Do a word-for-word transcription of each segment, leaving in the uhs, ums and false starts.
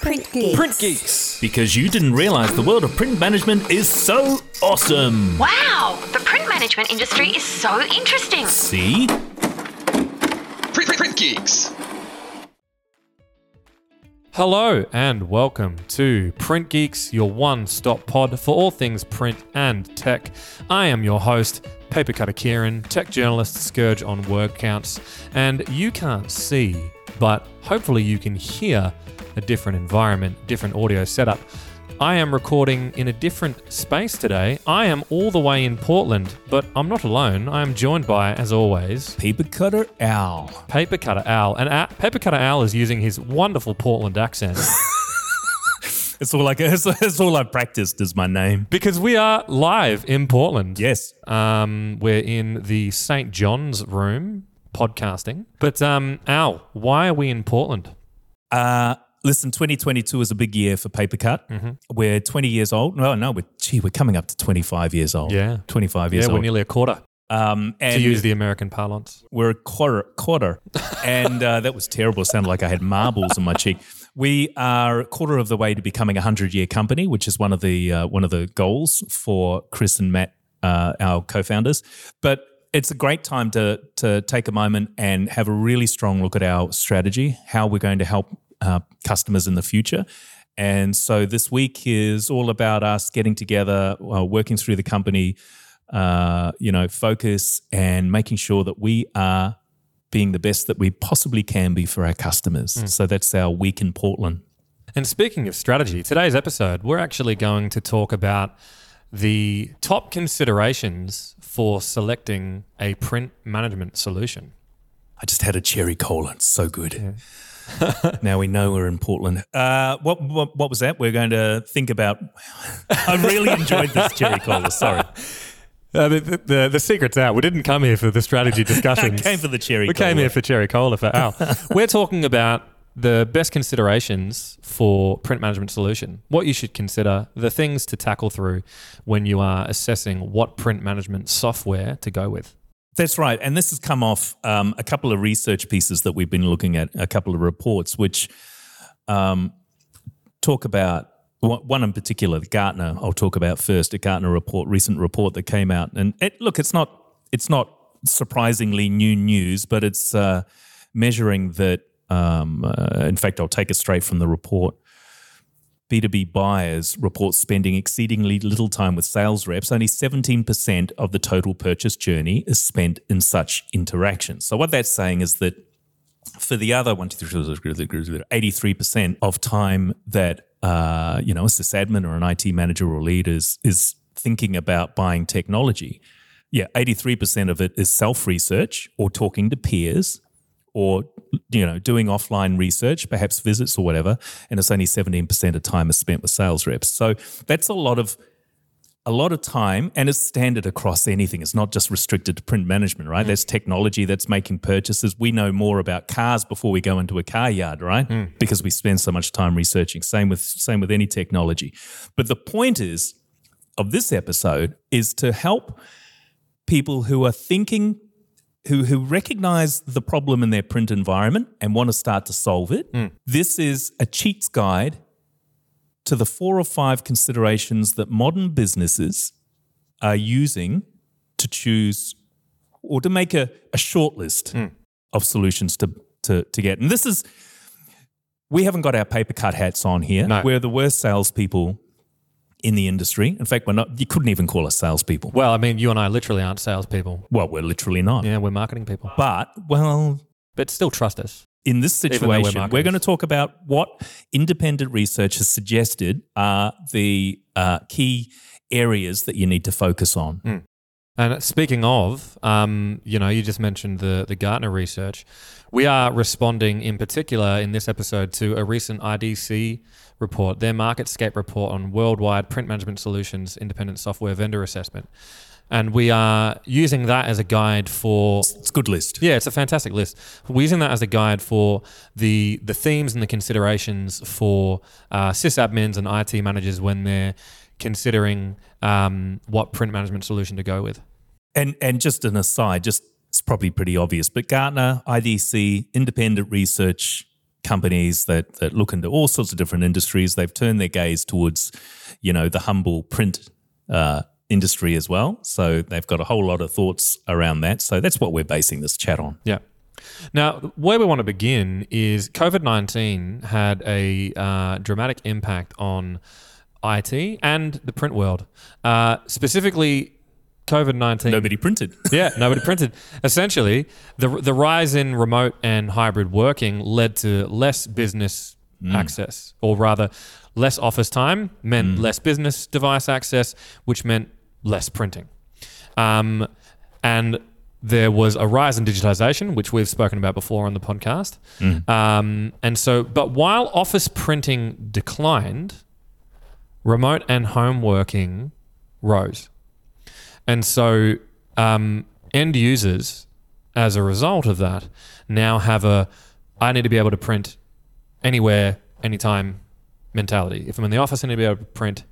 Print Geeks. Print Geeks. Because you didn't realise the world of print management is so awesome. Wow, the print management industry is so interesting. See? Print, print Geeks. Hello and welcome to Print Geeks, your one-stop pod for all things print and tech. I am your host, Papercutter Kieran, tech journalist, scourge on word counts, and you can't see, but hopefully you can hear a different environment, different audio setup. I am recording in a different space today. I am all the way in Portland, but I'm not alone. I am joined by, as always, Papercutter Al. Papercutter Al. And Al, Papercutter Al is using his wonderful Portland accent. It's all like it's, it's all I practiced is my name. Because we are live in Portland. Yes. Um, we're in the Saint John's room podcasting. But um, Al, why are we in Portland? Uh Listen, twenty twenty-two is a big year for Papercut. Mm-hmm. We're twenty years old. No, no, we're, gee, we're coming up to twenty-five years old. Yeah. twenty-five years yeah, old. Yeah, we're nearly a quarter. Um, and to use the American parlance. We're a quarter. quarter. And uh, that was terrible. It sounded like I had marbles on my cheek. We are a quarter of the way to becoming a hundred-year company, which is one of the uh, one of the goals for Chris and Matt, uh, our co-founders. But it's a great time to to take a moment and have a really strong look at our strategy, how we're going to help Uh, customers in the future. And so this week is all about us getting together, uh, working through the company, uh, you know, focus and making sure that we are being the best that we possibly can be for our customers. Mm. So that's our week in Portland. And speaking of strategy, today's episode, we're actually going to talk about the top considerations for selecting a print management solution. I just had a cherry cola. It's so good. Yeah. Now we know we're in Portland. Uh, what, what what was that? We're going to think about. I really enjoyed this cherry cola. Sorry. Uh, the, the the secret's out. We didn't come here for the strategy discussions. We came for the cherry we cola. We came here for cherry cola for Al. We're talking about the best considerations for print management solution. What you should consider, the things to tackle through when you are assessing what print management software to go with. That's right. And this has come off um, a couple of research pieces that we've been looking at, a couple of reports, which um, talk about, one in particular, the Gartner, I'll talk about first, a Gartner report, recent report that came out. And it, look, it's not it's not surprisingly new news, but it's uh, measuring that, um, uh, in fact, I'll take it straight from the report. B two B buyers report spending exceedingly little time with sales reps. Only seventeen percent of the total purchase journey is spent in such interactions. So what that's saying is that for the other eighty-three percent of time that uh, you know, a sysadmin or an I T manager or lead is, is thinking about buying technology, yeah, eighty-three percent of it is self-research or talking to peers, or you know, doing offline research, perhaps visits or whatever, and it's only seventeen percent of time is spent with sales reps. So that's a lot of a lot of time, and it's standard across anything. It's not just restricted to print management, right? Mm. That's technology, that's making purchases. We know more about cars before we go into a car yard, right? Mm. Because we spend so much time researching. Same with same with any technology. But the point is of this episode is to help people who are thinking who who recognize the problem in their print environment and want to start to solve it. Mm. This is a cheat's guide to the four or five considerations that modern businesses are using to choose or to make a, a short list mm. of solutions to, to, to get. And this is, we haven't got our Papercut hats on here. No. We're the worst salespeople in the industry. In fact, we're not, you couldn't even call us salespeople. Well, I mean, you and I literally aren't salespeople. Well, we're literally not. Yeah, we're marketing people. But, well... But still trust us. In this situation, we're, we're going to talk about what independent research has suggested are the uh, key areas that you need to focus on. Mm. And speaking of, um, you know, you just mentioned the, the Gartner research. We are responding in particular in this episode to a recent I D C report, their MarketScape report on worldwide print management solutions, independent software vendor assessment. And we are using that as a guide for... It's a good list. Yeah, it's a fantastic list. We're using that as a guide for the the themes and the considerations for uh, sysadmins and I T managers when they're considering um, what print management solution to go with. And and just an aside, just it's probably pretty obvious, but Gartner, I D C, independent research, companies that that look into all sorts of different industries. They've turned their gaze towards, you know, the humble print uh, industry as well. So they've got a whole lot of thoughts around that. So that's what we're basing this chat on. Yeah. Now, where we want to begin is COVID nineteen had a uh, dramatic impact on I T and the print world. Uh, specifically, COVID nineteen. Nobody printed. Yeah, nobody printed. Essentially, the the rise in remote and hybrid working led to less business mm. access, or rather, less office time meant mm. less business device access, which meant less printing. Um, and there was a rise in digitization, which we've spoken about before on the podcast. Mm. Um, and so, but while office printing declined, remote and home working rose. And so um, end users, as a result of that, now have a, I need to be able to print anywhere, anytime mentality. If I'm in the office, I need to be able to print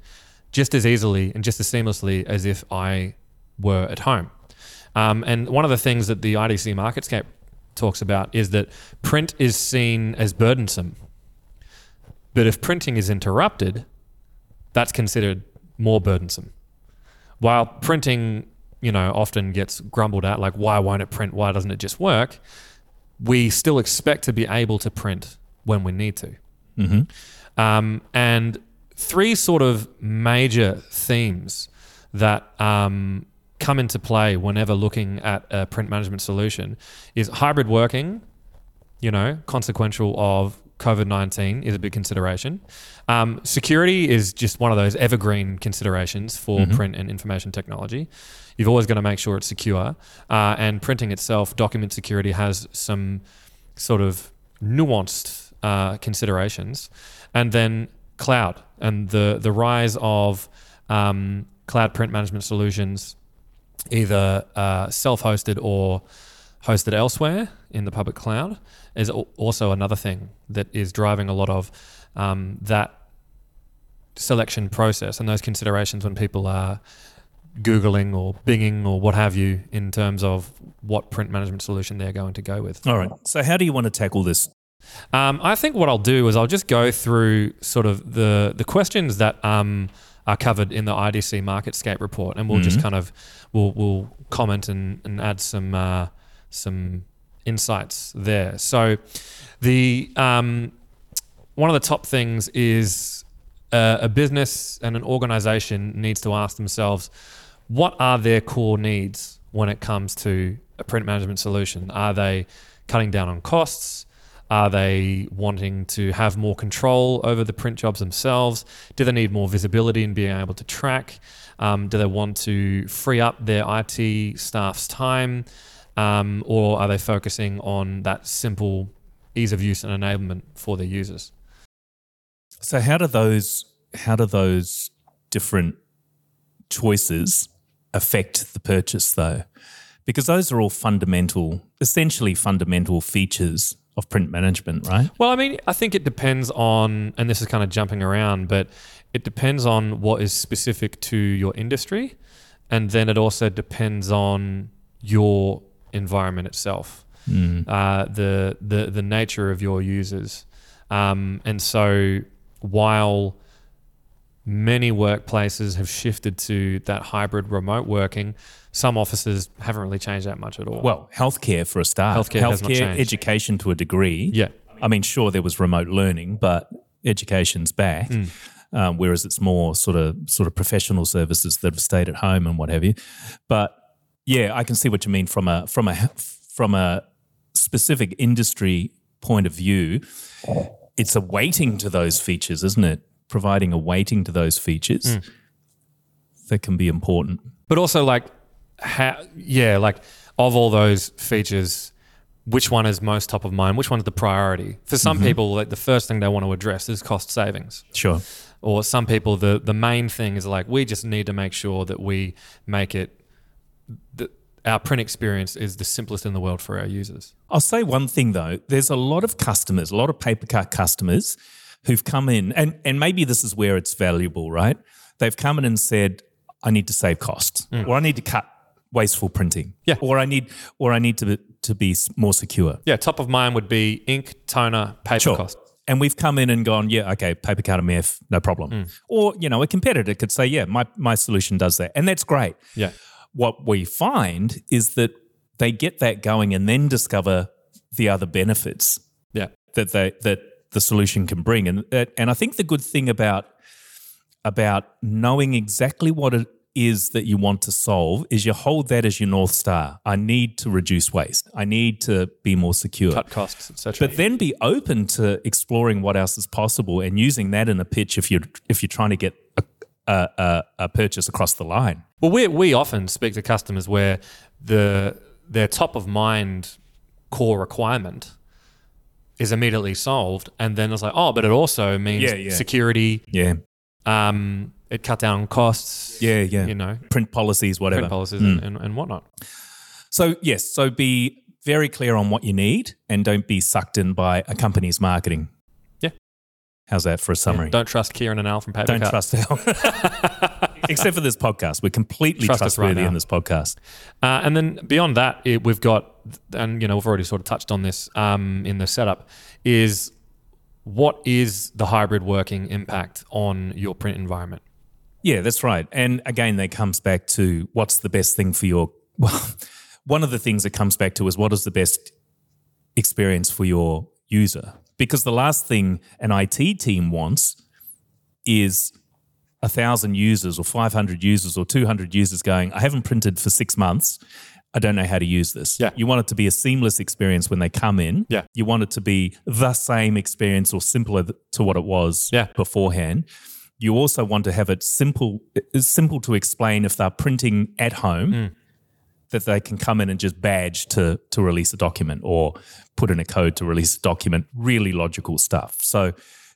just as easily and just as seamlessly as if I were at home. Um, and one of the things that the I D C MarketScape talks about is that print is seen as burdensome. But if printing is interrupted, that's considered more burdensome. While printing, you know, often gets grumbled at, like, why won't it print? Why doesn't it just work? We still expect to be able to print when we need to. Mm-hmm. Um, and three sort of major themes that um, come into play whenever looking at a print management solution is hybrid working, you know, consequential of COVID nineteen is a big consideration. Um, security is just one of those evergreen considerations for mm-hmm. print and information technology. You've always got to make sure it's secure. Uh, and printing itself, document security has some sort of nuanced uh, considerations. And then cloud and the, the rise of um, cloud print management solutions, either uh, self-hosted or hosted elsewhere in the public cloud, is also another thing that is driving a lot of um, that selection process and those considerations when people are Googling or Binging or what have you in terms of what print management solution they're going to go with. All right. So how do you want to tackle this? Um, I think what I'll do is I'll just go through sort of the, the questions that um, are covered in the I D C MarketScape report, and we'll mm-hmm. just kind of we'll, we'll comment and, and add some uh, some insights there. So the um, one of the top things is uh, a business and an organization needs to ask themselves, what are their core needs when it comes to a print management solution? Are they cutting down on costs? Are they wanting to have more control over the print jobs themselves? Do they need more visibility and being able to track? Um, do they want to free up their I T staff's time? Um, or are they focusing on that simple ease of use and enablement for their users? So how do those how do those different choices affect the purchase though? Because those are all fundamental, essentially fundamental features of print management, right? Well, I mean, I think it depends on, and this is kind of jumping around, but it depends on what is specific to your industry, and then it also depends on your environment itself, mm. uh, the the the nature of your users, um, and so while many workplaces have shifted to that hybrid remote working, some offices haven't really changed that much at all. Well, healthcare for a start, healthcare, healthcare, healthcare education to a degree. Yeah, I mean, sure there was remote learning, but education's back. Mm. Um, whereas it's more sort of sort of professional services that have stayed at home and what have you, but. Yeah, I can see what you mean from a from a from a specific industry point of view. It's a weighting to those features, isn't it? Providing a weighting to those features mm. that can be important. But also, like, how, yeah, like of all those features, which one is most top of mind? Which one's the priority? For some mm-hmm. people, like the first thing they want to address is cost savings. Sure. Or some people, the the main thing is like we just need to make sure that we make it. The, our print experience is the simplest in the world for our users. I'll say one thing though, there's a lot of customers, a lot of Papercut customers who've come in, and, and maybe this is where it's valuable, right? They've come in and said, I need to save costs mm. or I need to cut wasteful printing. Yeah. Or I need or I need to to be more secure? Yeah, top of mind would be ink, toner, paper sure. cost. And we've come in and gone, yeah, okay, PaperCut M F, no problem. Mm. Or, you know, a competitor could say, yeah, my, my solution does that. And that's great. Yeah. What we find is that they get that going and then discover the other benefits yeah. that they that the solution can bring. And and I think the good thing about about knowing exactly what it is that you want to solve is you hold that as your North Star. I need to reduce waste. I need to be more secure. Cut costs, et cetera. But then be open to exploring what else is possible and using that in a pitch if you're, if you're trying to get a, a, a purchase across the line. Well, we we often speak to customers where the their top of mind core requirement is immediately solved, and then it's like, oh, but it also means yeah, yeah. security. Yeah. Um, it cut down on costs. Yeah, yeah. You know, print policies, whatever. Print policies mm. and, and, and whatnot. So yes, so be very clear on what you need, and don't be sucked in by a company's marketing. Yeah. How's that for a summary? Yeah. Don't trust Kieran and Al from Papercutter. Don't trust Al, except for this podcast. We're completely trust trustworthy right in this podcast. Uh, and then beyond that, it, we've got, and you know, we've already sort of touched on this um, in the setup is. What is the hybrid working impact on your print environment? Yeah, that's right. And again, that comes back to what's the best thing for your... Well, one of the things it comes back to is what is the best experience for your user? Because the last thing an I T team wants is one thousand users or five hundred users or two hundred users going, I haven't printed for six months. I don't know how to use this. Yeah. You want it to be a seamless experience when they come in. Yeah. You want it to be the same experience or simpler to what it was yeah. beforehand. You also want to have it simple simple to explain if they're printing at home mm. that they can come in and just badge to, to release a document or put in a code to release a document, really logical stuff. So,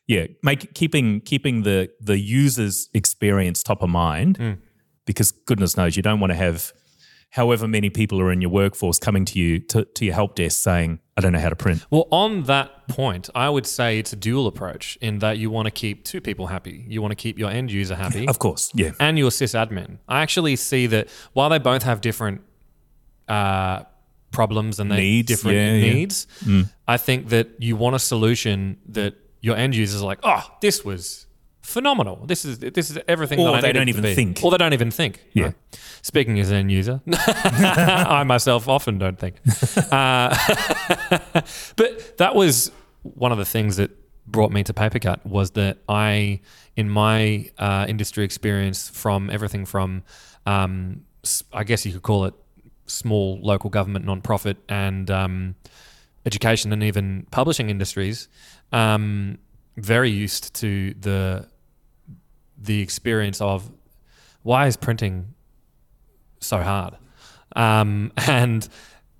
yeah, make keeping keeping the, the user's experience top of mind mm. because goodness knows you don't want to have – however many people are in your workforce coming to you, to, to your help desk saying, I don't know how to print. Well, on that point, I would say it's a dual approach in that you want to keep two people happy. You want to keep your end user happy. Of course, yeah. And your sysadmin. I actually see that while they both have different uh, problems and they needs, different yeah, needs, yeah. Mm. I think that you want a solution that your end user is like, oh, this was... phenomenal. This is this is everything or that I they don't even be. think. Or they don't even think. Yeah. Right? Speaking as an end user, I myself often don't think. Uh, but that was one of the things that brought me to Papercut was that I, in my uh, industry experience from everything from, um, I guess you could call it small local government nonprofit and um, education and even publishing industries, um, very used to the the experience of why is printing so hard? Um, and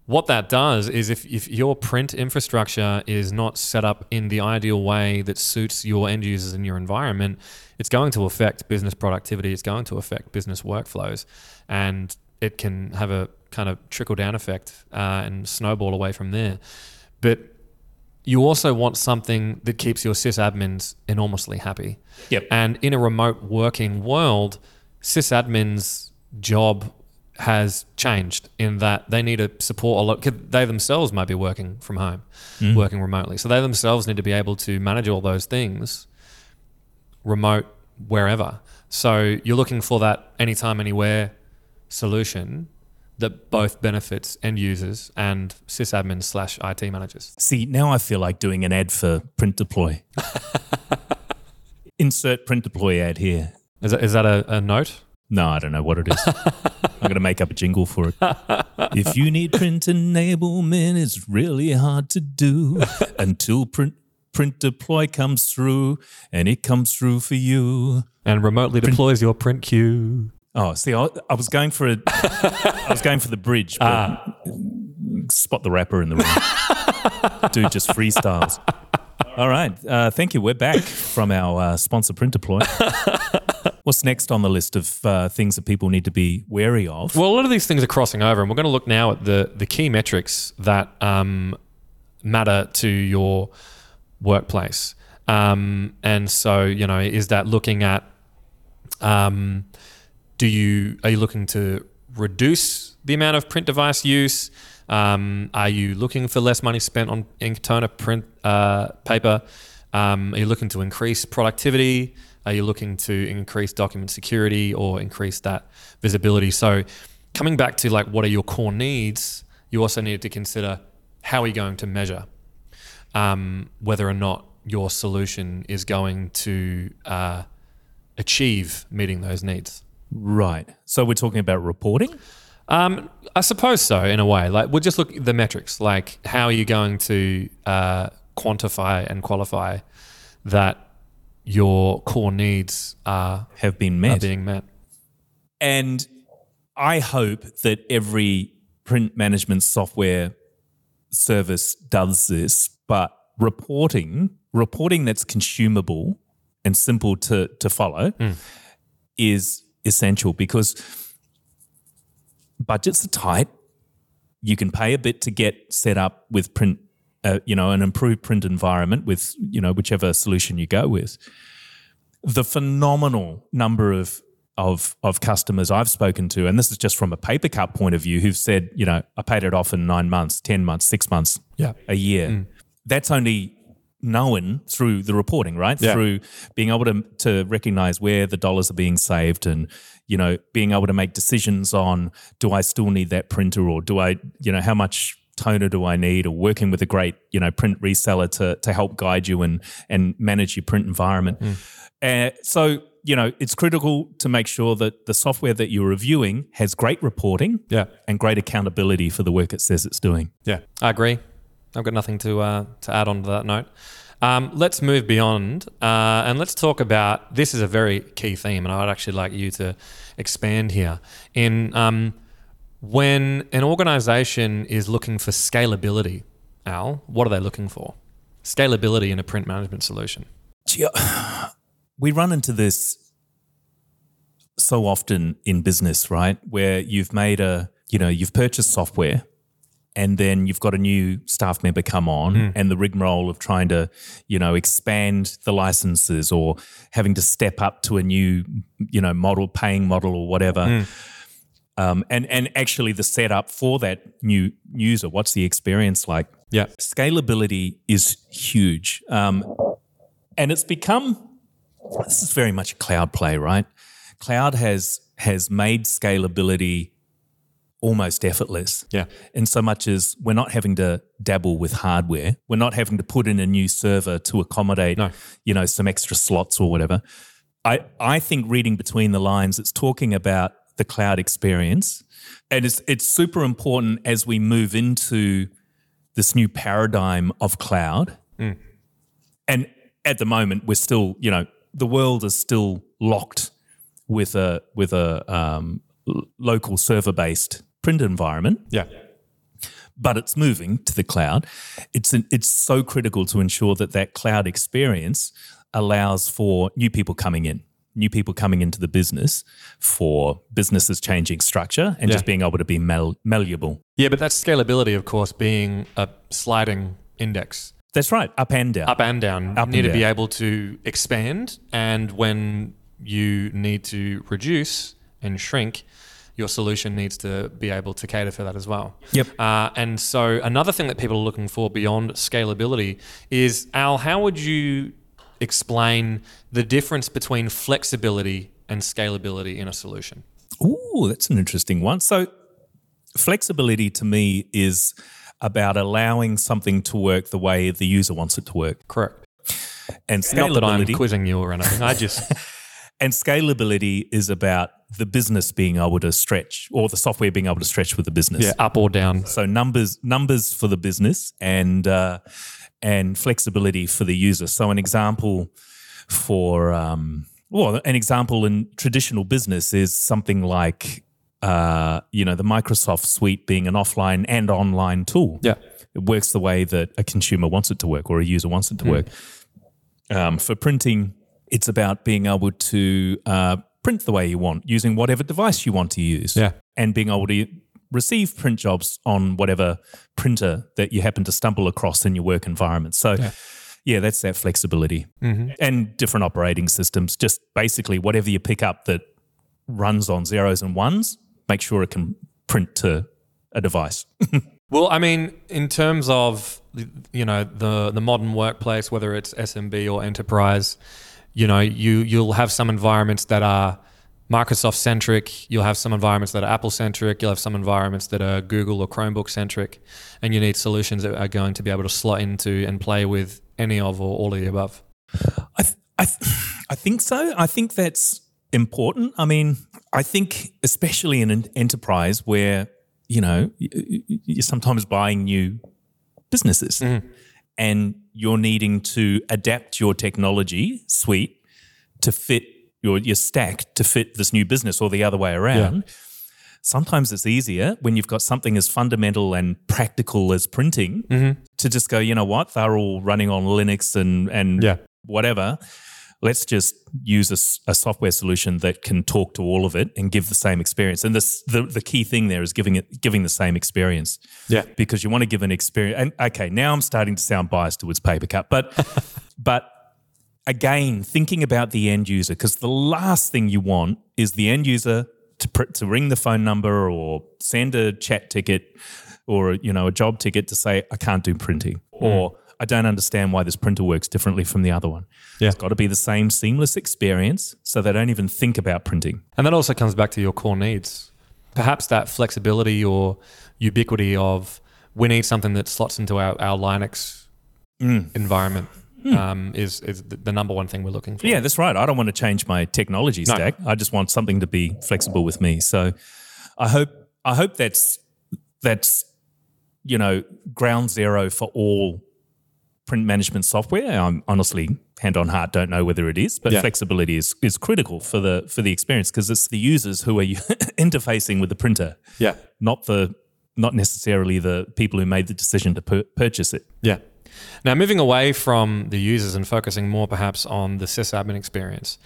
what that does is if, if your print infrastructure is not set up in the ideal way that suits your end users and your environment, it's going to affect business productivity, it's going to affect business workflows, and it can have a kind of trickle-down effect uh, and snowball away from there. But you also want something that keeps your sysadmins enormously happy. Yep. And in a remote working world, sysadmins' job has changed in that they need to support a lot. They themselves might be working from home, mm. working remotely. So they themselves need to be able to manage all those things remote, wherever. So you're looking for that anytime, anywhere solution that both benefits end users and sysadmin slash I T managers. See, now I feel like doing an ad for Print Deploy. Insert Print Deploy ad here. Is that, is that a, a note? No, I don't know what it is. I'm going to make up a jingle for it. If you need print enablement, it's really hard to do until print print deploy comes through, and it comes through for you. And remotely print- deploys your print queue. Oh, see, I, I was going for a, I was going for the bridge, but uh, spot the rapper in the room. Dude just freestyles. All right, uh, thank you. We're back from our uh, sponsor, Print Deploy. What's next on the list of uh, things that people need to be wary of? Well, a lot of these things are crossing over, and we're going to look now at the the key metrics that um, matter to your workplace. Um, and so, you know, is that looking at um, Do you are you looking to reduce the amount of print device use? Um, are you looking for less money spent on ink, toner, print, uh, paper? Um, are you looking to increase productivity? Are you looking to increase document security or increase that visibility? So coming back to like, what are your core needs? You also need to consider how are you going to measure um, whether or not your solution is going to uh, achieve meeting those needs. Right. So we're talking about reporting? Um, I suppose so, in a way. Like, we'll just look at the metrics. Like, how are you going to uh, quantify and qualify that your core needs are have been met? Are being met. And I hope that every print management software service does this, but reporting, reporting that's consumable and simple to to follow mm. is essential, because budgets are tight. You can pay a bit to get set up with print, uh, you know, an improved print environment with, you know, whichever solution you go with. The phenomenal number of of of customers I've spoken to, and this is just from a Papercut point of view, who've said, you know, I paid it off in nine months, ten months, six months, yeah. a year. Mm. That's only known through the reporting, right? Yeah. Through being able to to recognize where the dollars are being saved, and, you know, being able to make decisions on, do I still need that printer, or do I, you know, how much toner do I need, or working with a great, you know, print reseller to to help guide you and and manage your print environment. Mm. Uh, so, you know, it's critical to make sure that the software that you're reviewing has great reporting yeah. and great accountability for the work it says it's doing. Yeah, I agree. I've got nothing to uh, to add on to that note. Um, let's move beyond uh, and let's talk about, this is a very key theme, and I'd actually like you to expand here. In um, when an organization is looking for scalability, Al, what are they looking for? Scalability in a print management solution. We run into this so often in business, right? Where you've made a, you know, you've purchased software, and then you've got a new staff member come on mm. and the rigmarole of trying to, you know, expand the licenses or having to step up to a new, you know, model, paying model or whatever. Mm. Um, and, and actually the setup for that new user, what's the experience like? Yeah. Scalability is huge. Um, and it's become, this is very much a cloud play, right? Cloud has has made scalability almost effortless. Yeah. In so much as we're not having to dabble with hardware. We're not having to put in a new server to accommodate, no. you know, some extra slots or whatever. I, I think reading between the lines, it's talking about the cloud experience. And it's it's super important as we move into this new paradigm of cloud. Mm. And at the moment, we're still, you know, the world is still locked with a with a um, local server-based print environment, yeah, but it's moving to the cloud. It's an, it's so critical to ensure that that cloud experience allows for new people coming in, new people coming into the business, for businesses changing structure and yeah. just being able to be malleable. Yeah, but that's scalability, of course, being a sliding index. That's right, up and down. Up and down. Up you need to down. Be able to expand, and when you need to reduce and shrink, your solution needs to be able to cater for that as well. Yep. Uh, and so another thing that people are looking for beyond scalability is, Al, how would you explain the difference between flexibility and scalability in a solution? Ooh, that's an interesting one. So flexibility to me is about allowing something to work the way the user wants it to work. Correct. And scalability. Not that I'm quizzing you or anything. I just... And scalability is about the business being able to stretch, or the software being able to stretch with the business. Yeah, up or down. So numbers numbers for the business, and uh, and flexibility for the user. So an example for um, well, an example in traditional business is something like uh, you know, the Microsoft suite being an offline and online tool. Yeah, it works the way that a consumer wants it to work, or a user wants it to mm. work. Um, for printing, it's about being able to uh, print the way you want, using whatever device you want to use, yeah. and being able to receive print jobs on whatever printer that you happen to stumble across in your work environment. So, yeah, yeah that's that flexibility. Mm-hmm. And different operating systems, just basically whatever you pick up that runs on zeros and ones, make sure it can print to a device. Well, I mean, in terms of, you know, the the modern workplace, whether it's S M B or enterprise, you know, you you'll have some environments that are Microsoft centric, you'll have some environments that are Apple centric, you'll have some environments that are Google or Chromebook centric, and you need solutions that are going to be able to slot into and play with any of or all of the above. I th- I th- I think so. I think that's important. I mean, I think especially in an enterprise where, you know, you're sometimes buying new businesses mm-hmm. and you're needing to adapt your technology suite to fit your your stack to fit this new business or the other way around. Yeah. Sometimes it's easier when you've got something as fundamental and practical as printing mm-hmm. to just go, you know what, they're all running on Linux and, and yeah. whatever. Let's just use a, a software solution that can talk to all of it and give the same experience. And this, the the key thing there is giving it giving the same experience. Yeah. Because you want to give an experience. And okay, now I'm starting to sound biased towards Papercut, but but again, thinking about the end user, because the last thing you want is the end user to pr- to ring the phone number or send a chat ticket or you know a job ticket to say I can't do printing mm. or I don't understand why this printer works differently from the other one. Yeah. It's got to be the same seamless experience so they don't even think about printing. And that also comes back to your core needs. Perhaps that flexibility or ubiquity of we need something that slots into our, our Linux mm. environment mm. Um, is, is the number one thing we're looking for. Yeah, that's right. I don't want to change my technology no. stack. I just want something to be flexible with me. So I hope I hope that's that's you know ground zero for all print management software. I'm honestly, hand on heart, don't know whether it is, but yeah. flexibility is, is critical for the for the experience because it's the users who are interfacing with the printer. Yeah, not the not necessarily the people who made the decision to pur- purchase it. Yeah. Now, moving away from the users and focusing more perhaps on the sysadmin experience,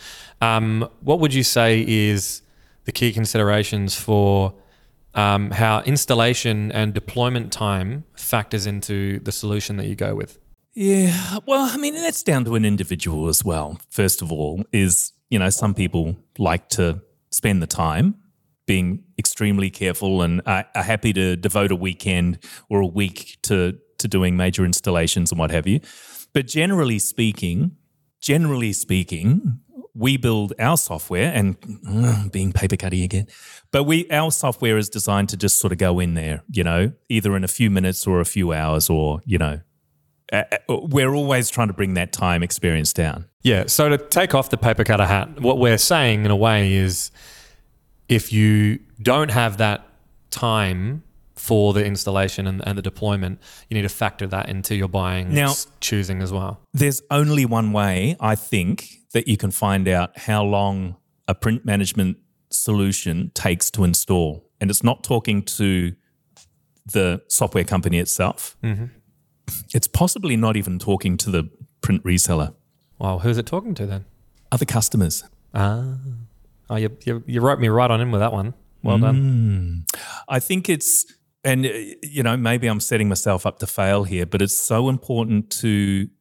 um, what would you say is the key considerations for um, how installation and deployment time factors into the solution that you go with? Yeah, well, I mean, that's down to an individual as well. First of all, is, you know, some people like to spend the time being extremely careful and are, are happy to devote a weekend or a week to, to doing major installations and what have you. But generally speaking, generally speaking, we build our software and uh, being papercutty again, but we our software is designed to just sort of go in there, you know, either in a few minutes or a few hours or, you know, Uh, we're always trying to bring that time experience down. Yeah, so to take off the papercutter hat, what we're saying in a way is if you don't have that time for the installation and, and the deployment, you need to factor that into your buying now, and choosing as well. There's only one way, I think, that you can find out how long a print management solution takes to install. And it's not talking to the software company itself. Mm-hmm. It's possibly not even talking to the print reseller. Wow, who's it talking to then? Other customers. Ah, oh, you, you, you wrote me right on in with that one. Well mm. done. I think it's, and you know, maybe I'm setting myself up to fail here, but it's so important to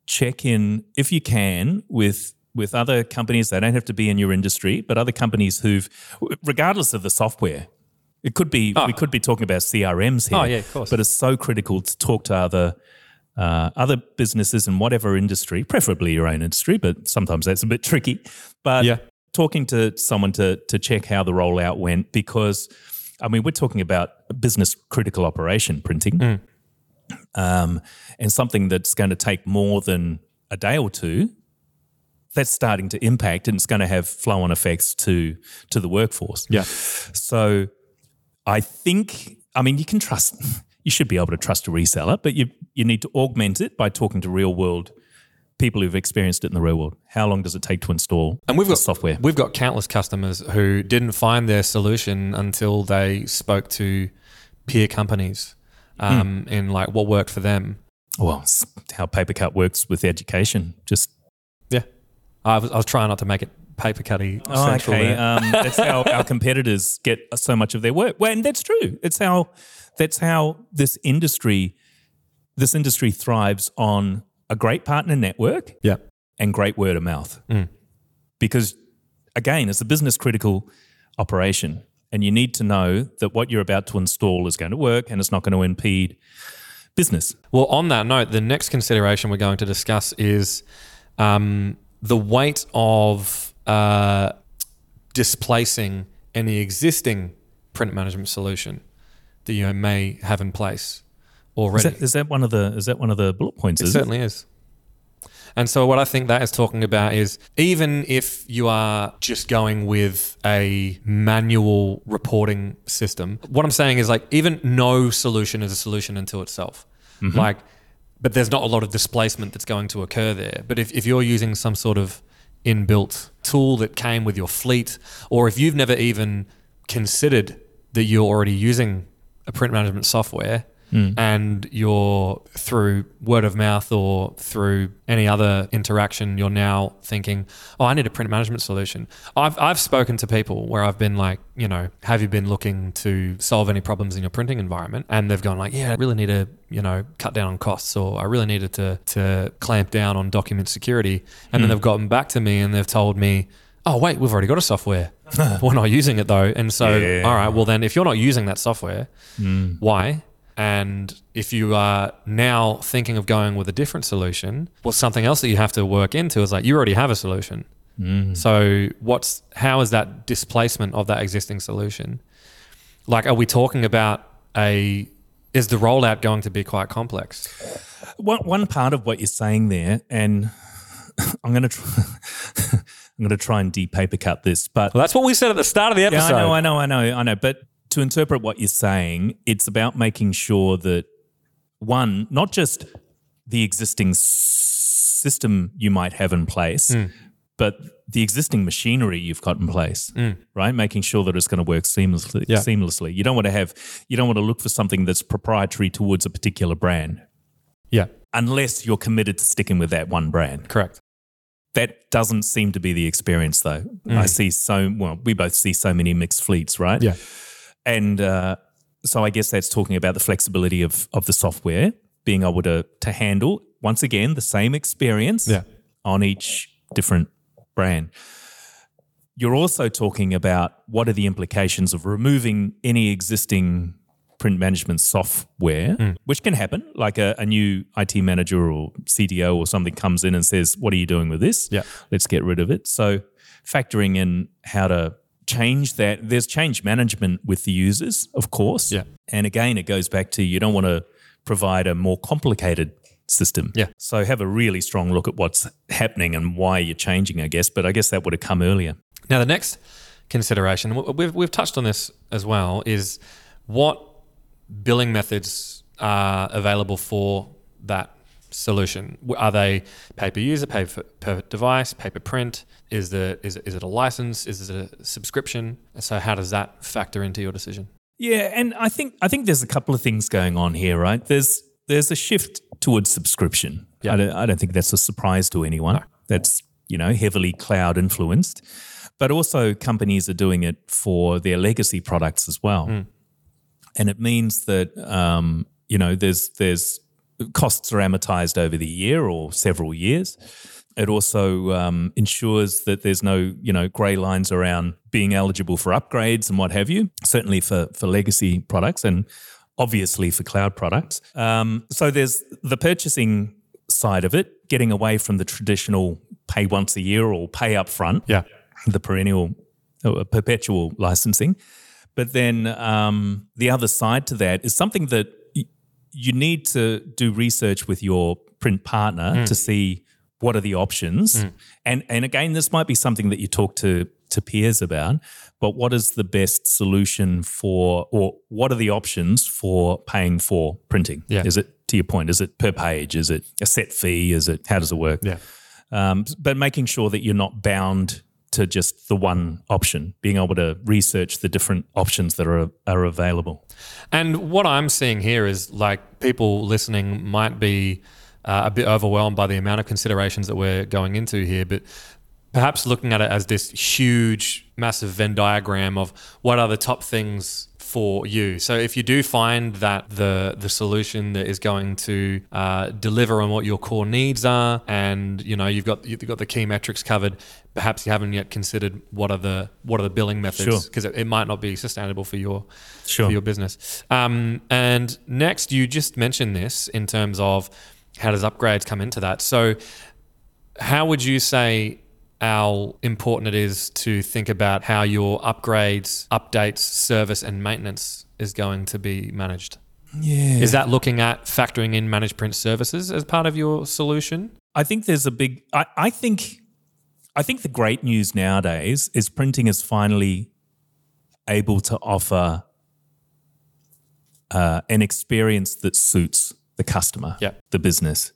check in, if you can, with with other companies. They don't have to be in your industry, but other companies who've, regardless of the software, it could be, oh. we could be talking about C R Ms here. Oh, yeah, of course. But it's so critical to talk to other Uh, other businesses in whatever industry, preferably your own industry, but sometimes that's a bit tricky. But yeah. talking to someone to to check how the rollout went, because, I mean, we're talking about business critical operation printing mm. um, and something that's going to take more than a day or two, that's starting to impact and it's going to have flow-on effects to to the workforce. Yeah. So I think, I mean, you can trust – you should be able to trust a reseller, but you you need to augment it by talking to real world people who've experienced it in the real world. How long does it take to install? And we've got software. We've got countless customers who didn't find their solution until they spoke to peer companies um, mm. in like what worked for them. Well, it's how Papercut works with education. Just yeah, I was I was trying not to make it papercutty. Oh, okay. Um, that's how our competitors get so much of their work. Well, and that's true. It's how. That's how this industry, this industry thrives on a great partner network yeah. and great word of mouth. Mm. Because, again, it's a business critical operation. and you need to know that what you're about to install is going to work and it's not going to impede business. Well, on that note, the next consideration we're going to discuss is um, the weight of uh, displacing any existing print management solution that you may have in place already. Is that, is that one of the is that one of the bullet points? It certainly is. And so what I think that is talking about is even if you are just going with a manual reporting system, what I'm saying is like even no solution is a solution unto itself. Mm-hmm. Like, but there's not a lot of displacement that's going to occur there. But if, if you're using some sort of inbuilt tool that came with your fleet, or if you've never even considered that you're already using a print management software, Mm. and you're through word of mouth or through any other interaction, you're now thinking, oh, I need a print management solution. I've I've spoken to people where I've been like, you know, have you been looking to solve any problems in your printing environment? And they've gone like, yeah, I really need to, you know, cut down on costs, or I really needed to to clamp down on document security. And mm. then they've gotten back to me and they've told me, oh, wait, we've already got a software. We're not using it though. And so, yeah. all right, well then if you're not using that software, mm. why? And if you are now thinking of going with a different solution, well, something else that you have to work into is like you already have a solution. Mm. So what's how is that displacement of that existing solution? Like, are we talking about a, is the rollout going to be quite complex? One, one part of what you're saying there, and I'm going to try... I'm going to try and de-papercut this, but... Well, that's what we said at the start of the episode. Yeah, I know, I know, I know, I know, but... To interpret what you're saying, it's about making sure that, one, not just the existing s- system you might have in place, mm. but the existing machinery you've got in place, mm. right? Making sure that it's going to work seamlessly. Yeah. Seamlessly, you don't want to have, you don't want to look for something that's proprietary towards a particular brand, yeah, unless you're committed to sticking with that one brand. Correct. That doesn't seem to be the experience, though. Mm. I see so well. We both see so many mixed fleets, right? Yeah. And uh, so I guess that's talking about the flexibility of of the software being able to to handle, once again, the same experience yeah. on each different brand. You're also talking about what are the implications of removing any existing print management software, mm. which can happen, like a, a new I T manager or C T O or something comes in and says, what are you doing with this? Yeah. Let's get rid of it. So factoring in how to change that. There's change management with the users, of course. Yeah. And again, it goes back to you don't want to provide a more complicated system. Yeah. So have a really strong look at what's happening and why you're changing, I guess. But I guess that would have come earlier. Now, the next consideration, we've we've touched on this as well, is what billing methods are available for that solution. Are they pay per user, pay per device, pay per print? Is the is it, is it a license? Is it a subscription? So how does that factor into your decision? Yeah, and I think I think there's a couple of things going on here, right? There's there's a shift towards subscription. Yeah. I don't, I don't think that's a surprise to anyone. No. That's, you know, heavily cloud influenced, but also companies are doing it for their legacy products as well, mm. and it means that um, you know there's there's costs are amortized over the year or several years. It also um, ensures that there's no, you know, grey lines around being eligible for upgrades and what have you, certainly for, for legacy products and obviously for cloud products. Um, so there's the purchasing side of it, getting away from the traditional pay once a year or pay up front, yeah. the perennial or perpetual licensing. But then um, the other side to that is something that you need to do research with your print partner mm. to see what are the options. Mm. And and again, this might be something that you talk to, to peers about, but what is the best solution for, or what are the options for paying for printing? Yeah. Is it, to your point, is it per page? Is it a set fee? Is it, how does it work? Yeah. Um, but making sure that you're not bound to just the one option, being able to research the different options that are are available. And what I'm seeing here is like people listening might be uh, a bit overwhelmed by the amount of considerations that we're going into here, but perhaps looking at it as this huge, massive Venn diagram of what are the top things for you. So if you do find that the the solution that is going to uh, deliver on what your core needs are, and you know you've got you've got the key metrics covered, perhaps you haven't yet considered what are the what are the billing methods, because sure. it, it might not be sustainable for your sure. for your business. Um, and next, you just mentioned this in terms of how does upgrades come into that? So how would you say how important it is to think about how your upgrades, updates, service and maintenance is going to be managed? Yeah. Is that looking at factoring in managed print services as part of your solution? I think there's a big I, I think I think the great news nowadays is printing is finally able to offer uh, an experience that suits the customer, yep. the business.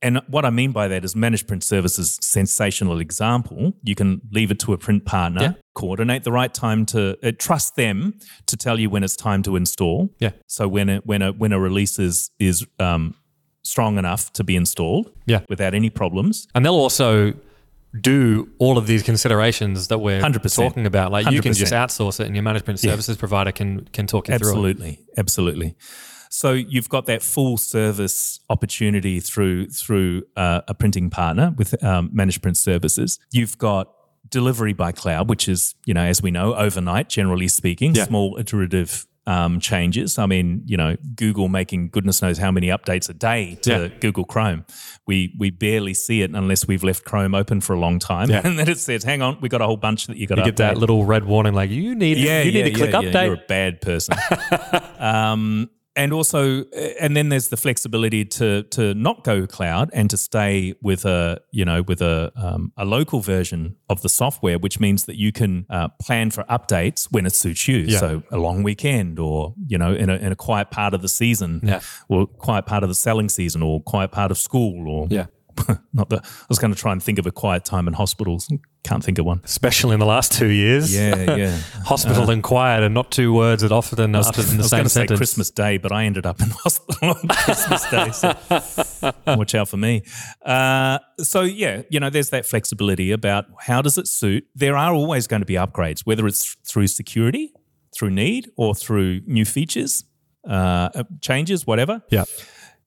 And what I mean by that is managed print services, sensational example. You can leave it to a print partner, yeah. coordinate the right time to uh, trust them to tell you when it's time to install. Yeah. So when a, when a when a release is is um, strong enough to be installed, yeah. without any problems. And they'll also do all of these considerations that we're one hundred percent talking about. Like you one hundred percent can just outsource it, and your managed print services yeah. provider can can talk you absolutely. through it. Absolutely, absolutely. So you've got that full service opportunity through through uh, a printing partner with um, managed print services. You've got delivery by cloud, which is, you know, as we know, overnight, generally speaking, yeah. small iterative um, changes. I mean, you know, Google making goodness knows how many updates a day to yeah. Google Chrome. We we barely see it unless we've left Chrome open for a long time, yeah. and then it says, "Hang on, we got a whole bunch that you got to update." You get that little red warning, like you need yeah, you yeah, need to click yeah, update. Yeah, you're a bad person. um, And also, and then there's the flexibility to to not go cloud and to stay with a you know with a um, a local version of the software, which means that you can uh, plan for updates when it suits you. Yeah. So a long weekend, or you know, in a in a quiet part of the season, yeah. or quiet part of the selling season, or quiet part of school, or yeah. not the. I was going to try and think of a quiet time in hospitals. Can't think of one. Especially in the last two years. Yeah, yeah. Hospital uh, and quiet are not two words that often are in the same sentence. I was going to say Christmas Day, but I ended up in hospital on Christmas Day, so watch out for me. Uh, so, yeah, you know, there's that flexibility about how does it suit. There are always going to be upgrades, whether it's through security, through need, or through new features, uh, changes, whatever. Yeah.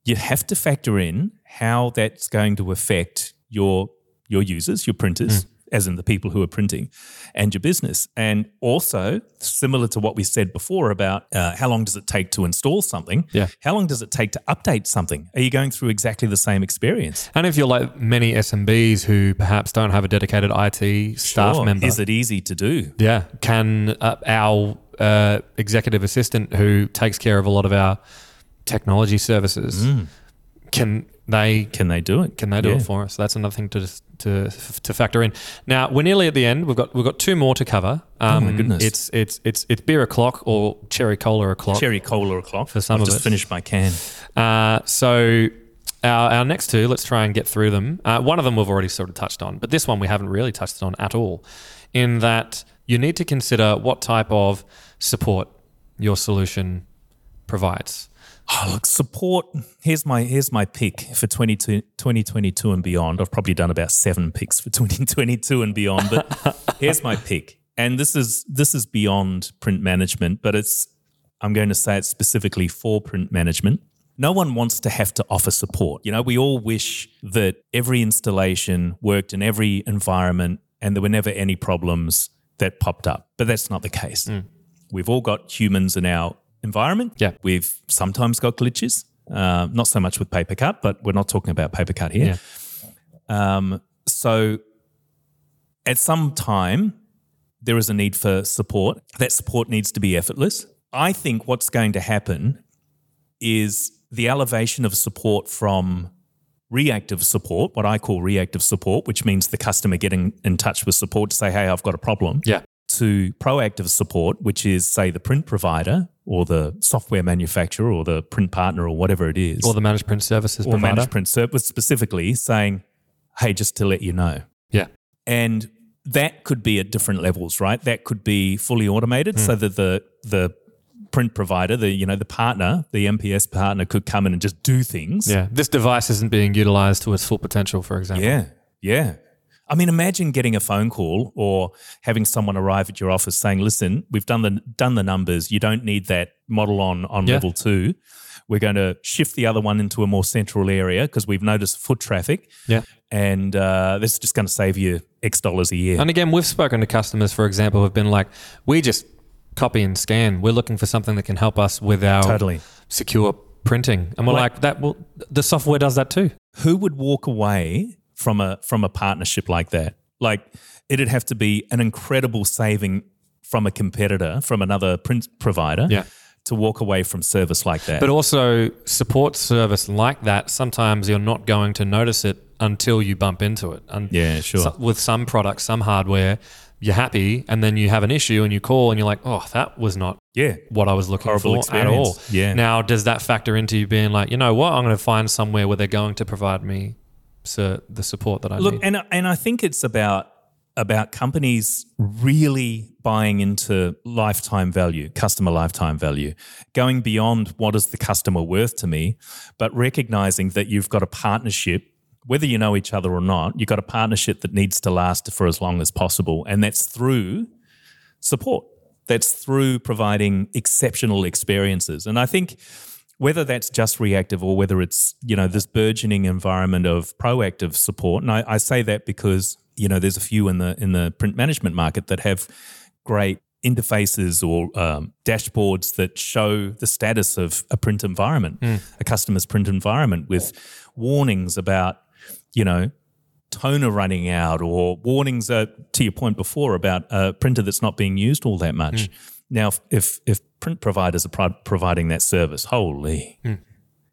You have to factor in how that's going to affect your your users, your printers, mm. as in the people who are printing, and your business. And also, similar to what we said before about uh, how long does it take to install something, yeah. how long does it take to update something? Are you going through exactly the same experience? And if you're like many S M Bs who perhaps don't have a dedicated I T staff sure. member. Is it easy to do? Yeah. Can uh, our uh, executive assistant who takes care of a lot of our technology services, mm. can they can they do it? Can they do yeah. it for us? That's another thing to just To, to factor in. Now we're nearly at the end. We've got we've got two more to cover. Um, oh my goodness! It's it's it's it's beer o'clock or cherry cola o'clock. Cherry cola o'clock for some I'll of just it. Just finished my can. Uh, so our our next two, let's try and get through them. Uh, one of them we've already sort of touched on, but this one we haven't really touched on at all. In that you need to consider what type of support your solution provides. Oh, look, support, here's my here's my pick for twenty twenty-two and beyond. I've probably done about seven picks for twenty twenty-two and beyond, but here's my pick. And this is this is beyond print management, but it's I'm going to say it specifically for print management. No one wants to have to offer support. You know, we all wish that every installation worked in every environment and there were never any problems that popped up, but that's not the case. Mm. We've all got humans in our environment. Yeah. We've sometimes got glitches, uh, not so much with Papercut, but we're not talking about Papercut here. Yeah. Um, so at some time, there is a need for support. That support needs to be effortless. I think what's going to happen is the elevation of support from reactive support, what I call reactive support, which means the customer getting in touch with support to say, hey, I've got a problem. Yeah. To proactive support, which is, say, the print provider or the software manufacturer or the print partner or whatever it is. Or the managed print services or provider. Or managed print service specifically saying, hey, just to let you know. Yeah. And that could be at different levels, right? That could be fully automated mm. so that the the print provider, the you know, the partner, the M P S partner could come in and just do things. Yeah. This device isn't being utilised to its full potential, for example. Yeah, yeah. I mean, imagine getting a phone call or having someone arrive at your office saying, listen, we've done the done the numbers. You don't need that model on, on yeah. level two. We're going to shift the other one into a more central area because we've noticed foot traffic. Yeah. And uh, this is just going to save you X dollars a year. And again, we've spoken to customers, for example, who've been like, we just copy and scan. We're looking for something that can help us with our totally. secure printing. And we're like, like that. Well, the software does that too. Who would walk away from a from a partnership like that? Like, it'd have to be an incredible saving from a competitor, from another print provider, yeah. to walk away from service like that. But also support service like that, sometimes you're not going to notice it until you bump into it. And yeah, sure. So, with some products, some hardware, you're happy and then you have an issue and you call and you're like, oh, that was not yeah. what I was looking Horrible for experience. At all. Yeah. Now, does that factor into you being like, you know what, I'm going to find somewhere where they're going to provide me so the support that I Look, need? Look, and, and I think it's about about companies really buying into lifetime value, customer lifetime value, going beyond what is the customer worth to me, but recognizing that you've got a partnership. Whether you know each other or not, you've got a partnership that needs to last for as long as possible. And that's through support. That's through providing exceptional experiences. And I think whether that's just reactive or whether it's, you know, this burgeoning environment of proactive support, and I, I say that because, you know, there's a few in the in the print management market that have great interfaces or um, dashboards that show the status of a print environment, mm. a customer's print environment, with warnings about, you know, toner running out, or warnings, uh, to your point before, about a printer that's not being used all that much. Mm. Now, if if print providers are pro- providing that service, holy, mm.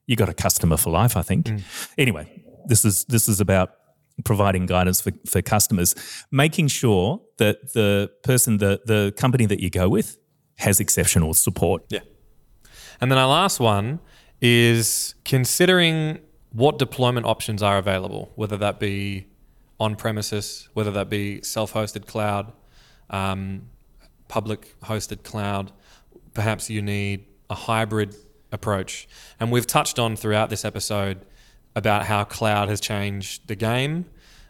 you got a customer for life, I think. Mm. Anyway, this is this is about providing guidance for, for customers, making sure that the person, the the company that you go with, has exceptional support. Yeah. And then our last one is considering what deployment options are available, whether that be on-premises, whether that be self-hosted cloud, um, public-hosted cloud. Perhaps you need a hybrid approach. And we've touched on throughout this episode about how cloud has changed the game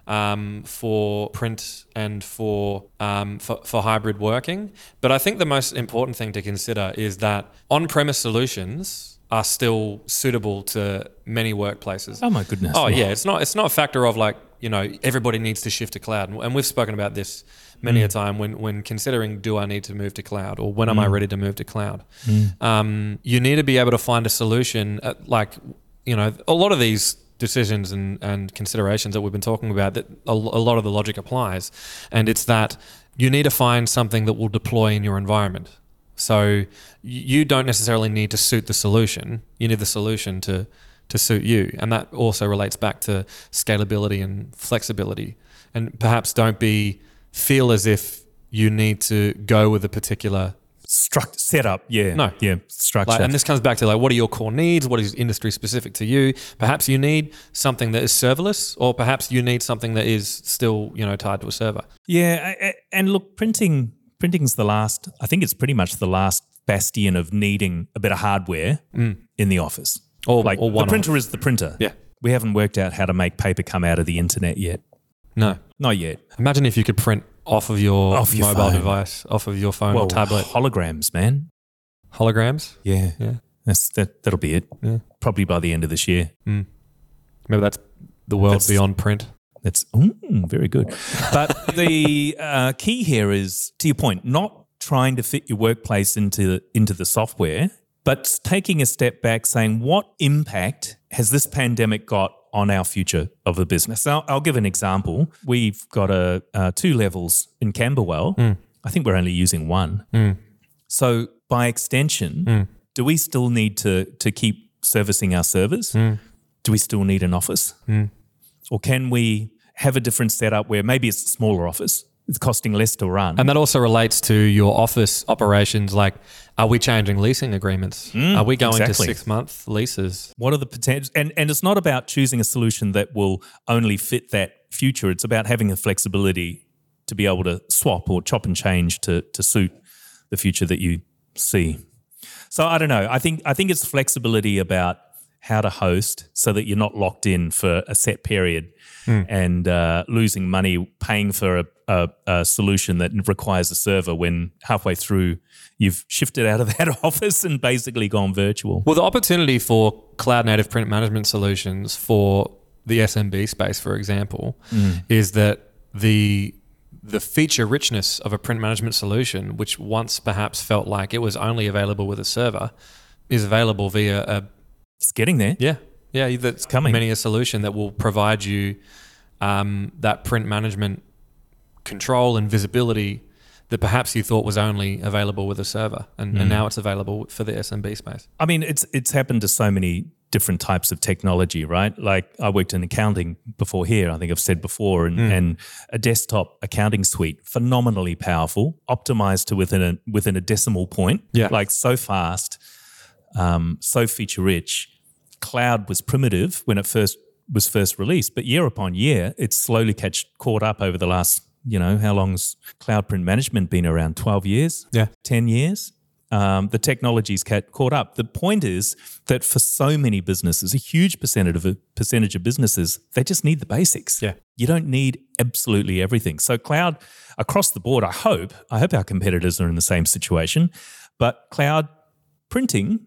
um, for print and for, um, for for hybrid working. But I think the most important thing to consider is that on-premise solutions are still suitable to many workplaces. Oh my goodness. Oh yeah, it's not it's not a factor of like, you know, everybody needs to shift to cloud. And we've spoken about this many mm. a time when when considering, do I need to move to cloud, or when mm. am I ready to move to cloud? Mm. Um, you need to be able to find a solution at, like, you know, a lot of these decisions and, and considerations that we've been talking about, that a, a lot of the logic applies. And it's that you need to find something that will deploy in your environment. So you don't necessarily need to suit the solution. You need the solution to, to suit you. And that also relates back to scalability and flexibility. And perhaps don't be feel as if you need to go with a particular Struct setup, yeah, no, yeah, structure. Like, and this comes back to like, what are your core needs? What is industry specific to you? Perhaps you need something that is serverless, or perhaps you need something that is still, you know, tied to a server. Yeah, I, I, and look, printing. Printing's the last, I think it's pretty much the last bastion of needing a bit of hardware mm. in the office. Or like or one the printer off. Is the printer. Yeah. We haven't worked out how to make paper come out of the internet yet. No. Not yet. Imagine if you could print off of your, off your mobile phone. device, off of your phone well, or tablet. Holograms, man. Holograms? Yeah. Yeah. That's that that'll be it. Yeah. Probably by the end of this year. Mm. Maybe that's the world that's, beyond print. That's mm, very good. But the uh, key here is, to your point, not trying to fit your workplace into, into the software, but taking a step back saying, what impact has this pandemic got on our future of the business? So I'll, I'll give an example. We've got a, uh, two levels in Camberwell. Mm. I think we're only using one. Mm. So by extension, mm. do we still need to, to keep servicing our servers? Mm. Do we still need an office? Mm. Or can we have a different setup where maybe it's a smaller office, it's costing less to run? And that also relates to your office operations. Like, are we changing leasing agreements? Mm, are we going exactly. to six-month leases? What are the potential? And, and it's not about choosing a solution that will only fit that future. It's about having the flexibility to be able to swap or chop and change to, to suit the future that you see. So I don't know. I think I think it's flexibility about how to host so that you're not locked in for a set period mm. and uh, losing money paying for a, a, a solution that requires a server when halfway through you've shifted out of that office and basically gone virtual. Well, the opportunity for cloud-native print management solutions for the S M B space, for example, mm. is that the the feature richness of a print management solution, which once perhaps felt like it was only available with a server, is available via a... It's getting there. Yeah. Yeah. It's coming. Many a solution that will provide you um, that print management control and visibility that perhaps you thought was only available with a server. And, mm. and now it's available for the S M B space. I mean, it's it's happened to so many different types of technology, right? Like I worked in accounting before here, I think I've said before, and, mm. and a desktop accounting suite, phenomenally powerful, optimized to within a, within a decimal point, yeah. like so fast, um, so feature-rich. Cloud was primitive when it first was first released, but year upon year, it's slowly catch, caught up over the last, you know, how long's cloud print management been around? twelve years? Yeah. ten years? Um, the technology's caught up. The point is that for so many businesses, a huge percentage of percentage of businesses, they just need the basics. Yeah. You don't need absolutely everything. So cloud across the board, I hope, I hope our competitors are in the same situation, but cloud printing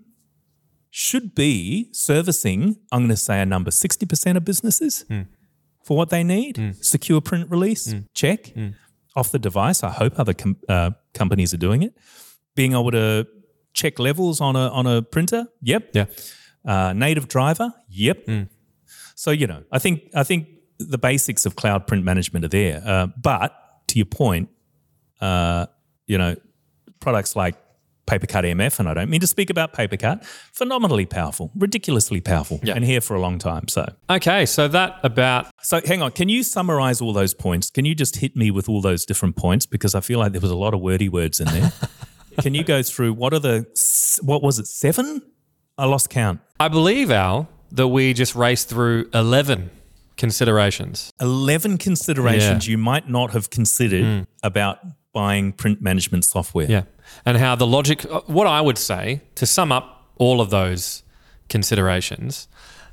should be servicing, I'm going to say a number, sixty percent of businesses mm. for what they need. Mm. Secure print release, mm. check, mm. off the device. I hope other com- uh, companies are doing it. Being able to check levels on a on a printer, yep. Yeah. Uh, native driver, yep. Mm. So you know, I think I think the basics of cloud print management are there. Uh, but to your point, uh, you know, products like PaperCut M F, and I don't mean to speak about PaperCut, phenomenally powerful, ridiculously powerful, yeah. and here for a long time. So okay, so that about so hang on, can you summarize all those points? Can you just hit me with all those different points because I feel like there was a lot of wordy words in there. Can you go through what are the, what was it, seven? I lost count. I believe, Al, that we just raced through eleven considerations. eleven considerations yeah. you might not have considered mm. about buying print management software. Yeah, and how the logic, what I would say, to sum up all of those considerations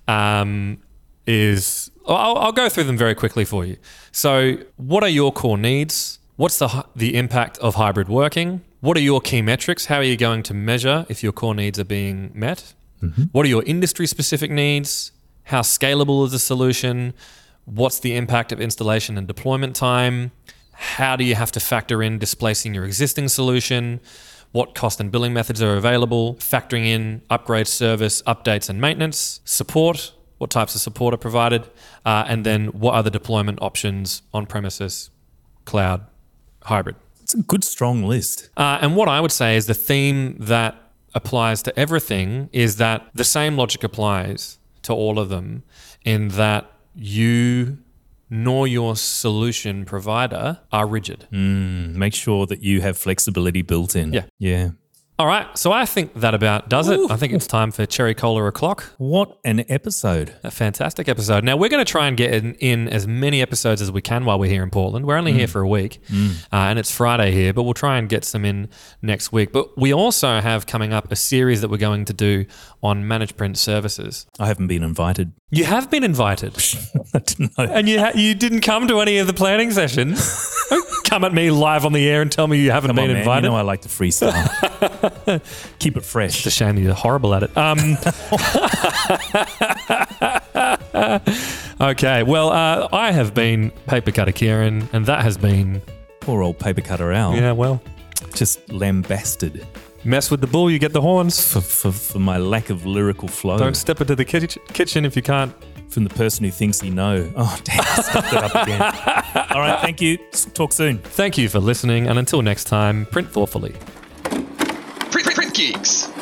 um, is, I'll, I'll go through them very quickly for you. So what are your core needs? What's the the impact of hybrid working? What are your key metrics? How are you going to measure if your core needs are being met? Mm-hmm. What are your industry-specific needs? How scalable is the solution? What's the impact of installation and deployment time? How do you have to factor in displacing your existing solution? What cost and billing methods are available? Factoring in upgrade service, updates and maintenance, support, what types of support are provided? Uh, and then what are the deployment options on premises, cloud, hybrid? It's a good, strong list. Uh, and what I would say is the theme that applies to everything is that the same logic applies to all of them in that you nor your solution provider are rigid. Mm, make sure that you have flexibility built in. Yeah. Yeah. All right. So I think that about does it. Ooh. I think it's time for Cherry Cola O'Clock. What an episode. A fantastic episode. Now, we're going to try and get in, in as many episodes as we can while we're here in Portland. We're only mm. here for a week mm. uh, and it's Friday here, but we'll try and get some in next week. But we also have coming up a series that we're going to do on managed print services. I haven't been invited. You have been invited. I didn't know. And you, ha- you didn't come to any of the planning sessions. Don't come at me live on the air and tell me you haven't come been on, invited. Man. You know I like to freestyle. Keep it fresh. It's a shame you're horrible at it. Um, okay, well, uh, I have been Papercutter Kieran, and that has been... Poor old Papercutter Al. Yeah, well... Just lambasted. Mess with the bull, you get the horns. For, for, for my lack of lyrical flow. Don't step into the kitch- kitchen if you can't. From the person who thinks he know. Oh, damn, I stuffed that up again. All right, thank you. Talk soon. Thank you for listening, and until next time, print thoughtfully. Geeks.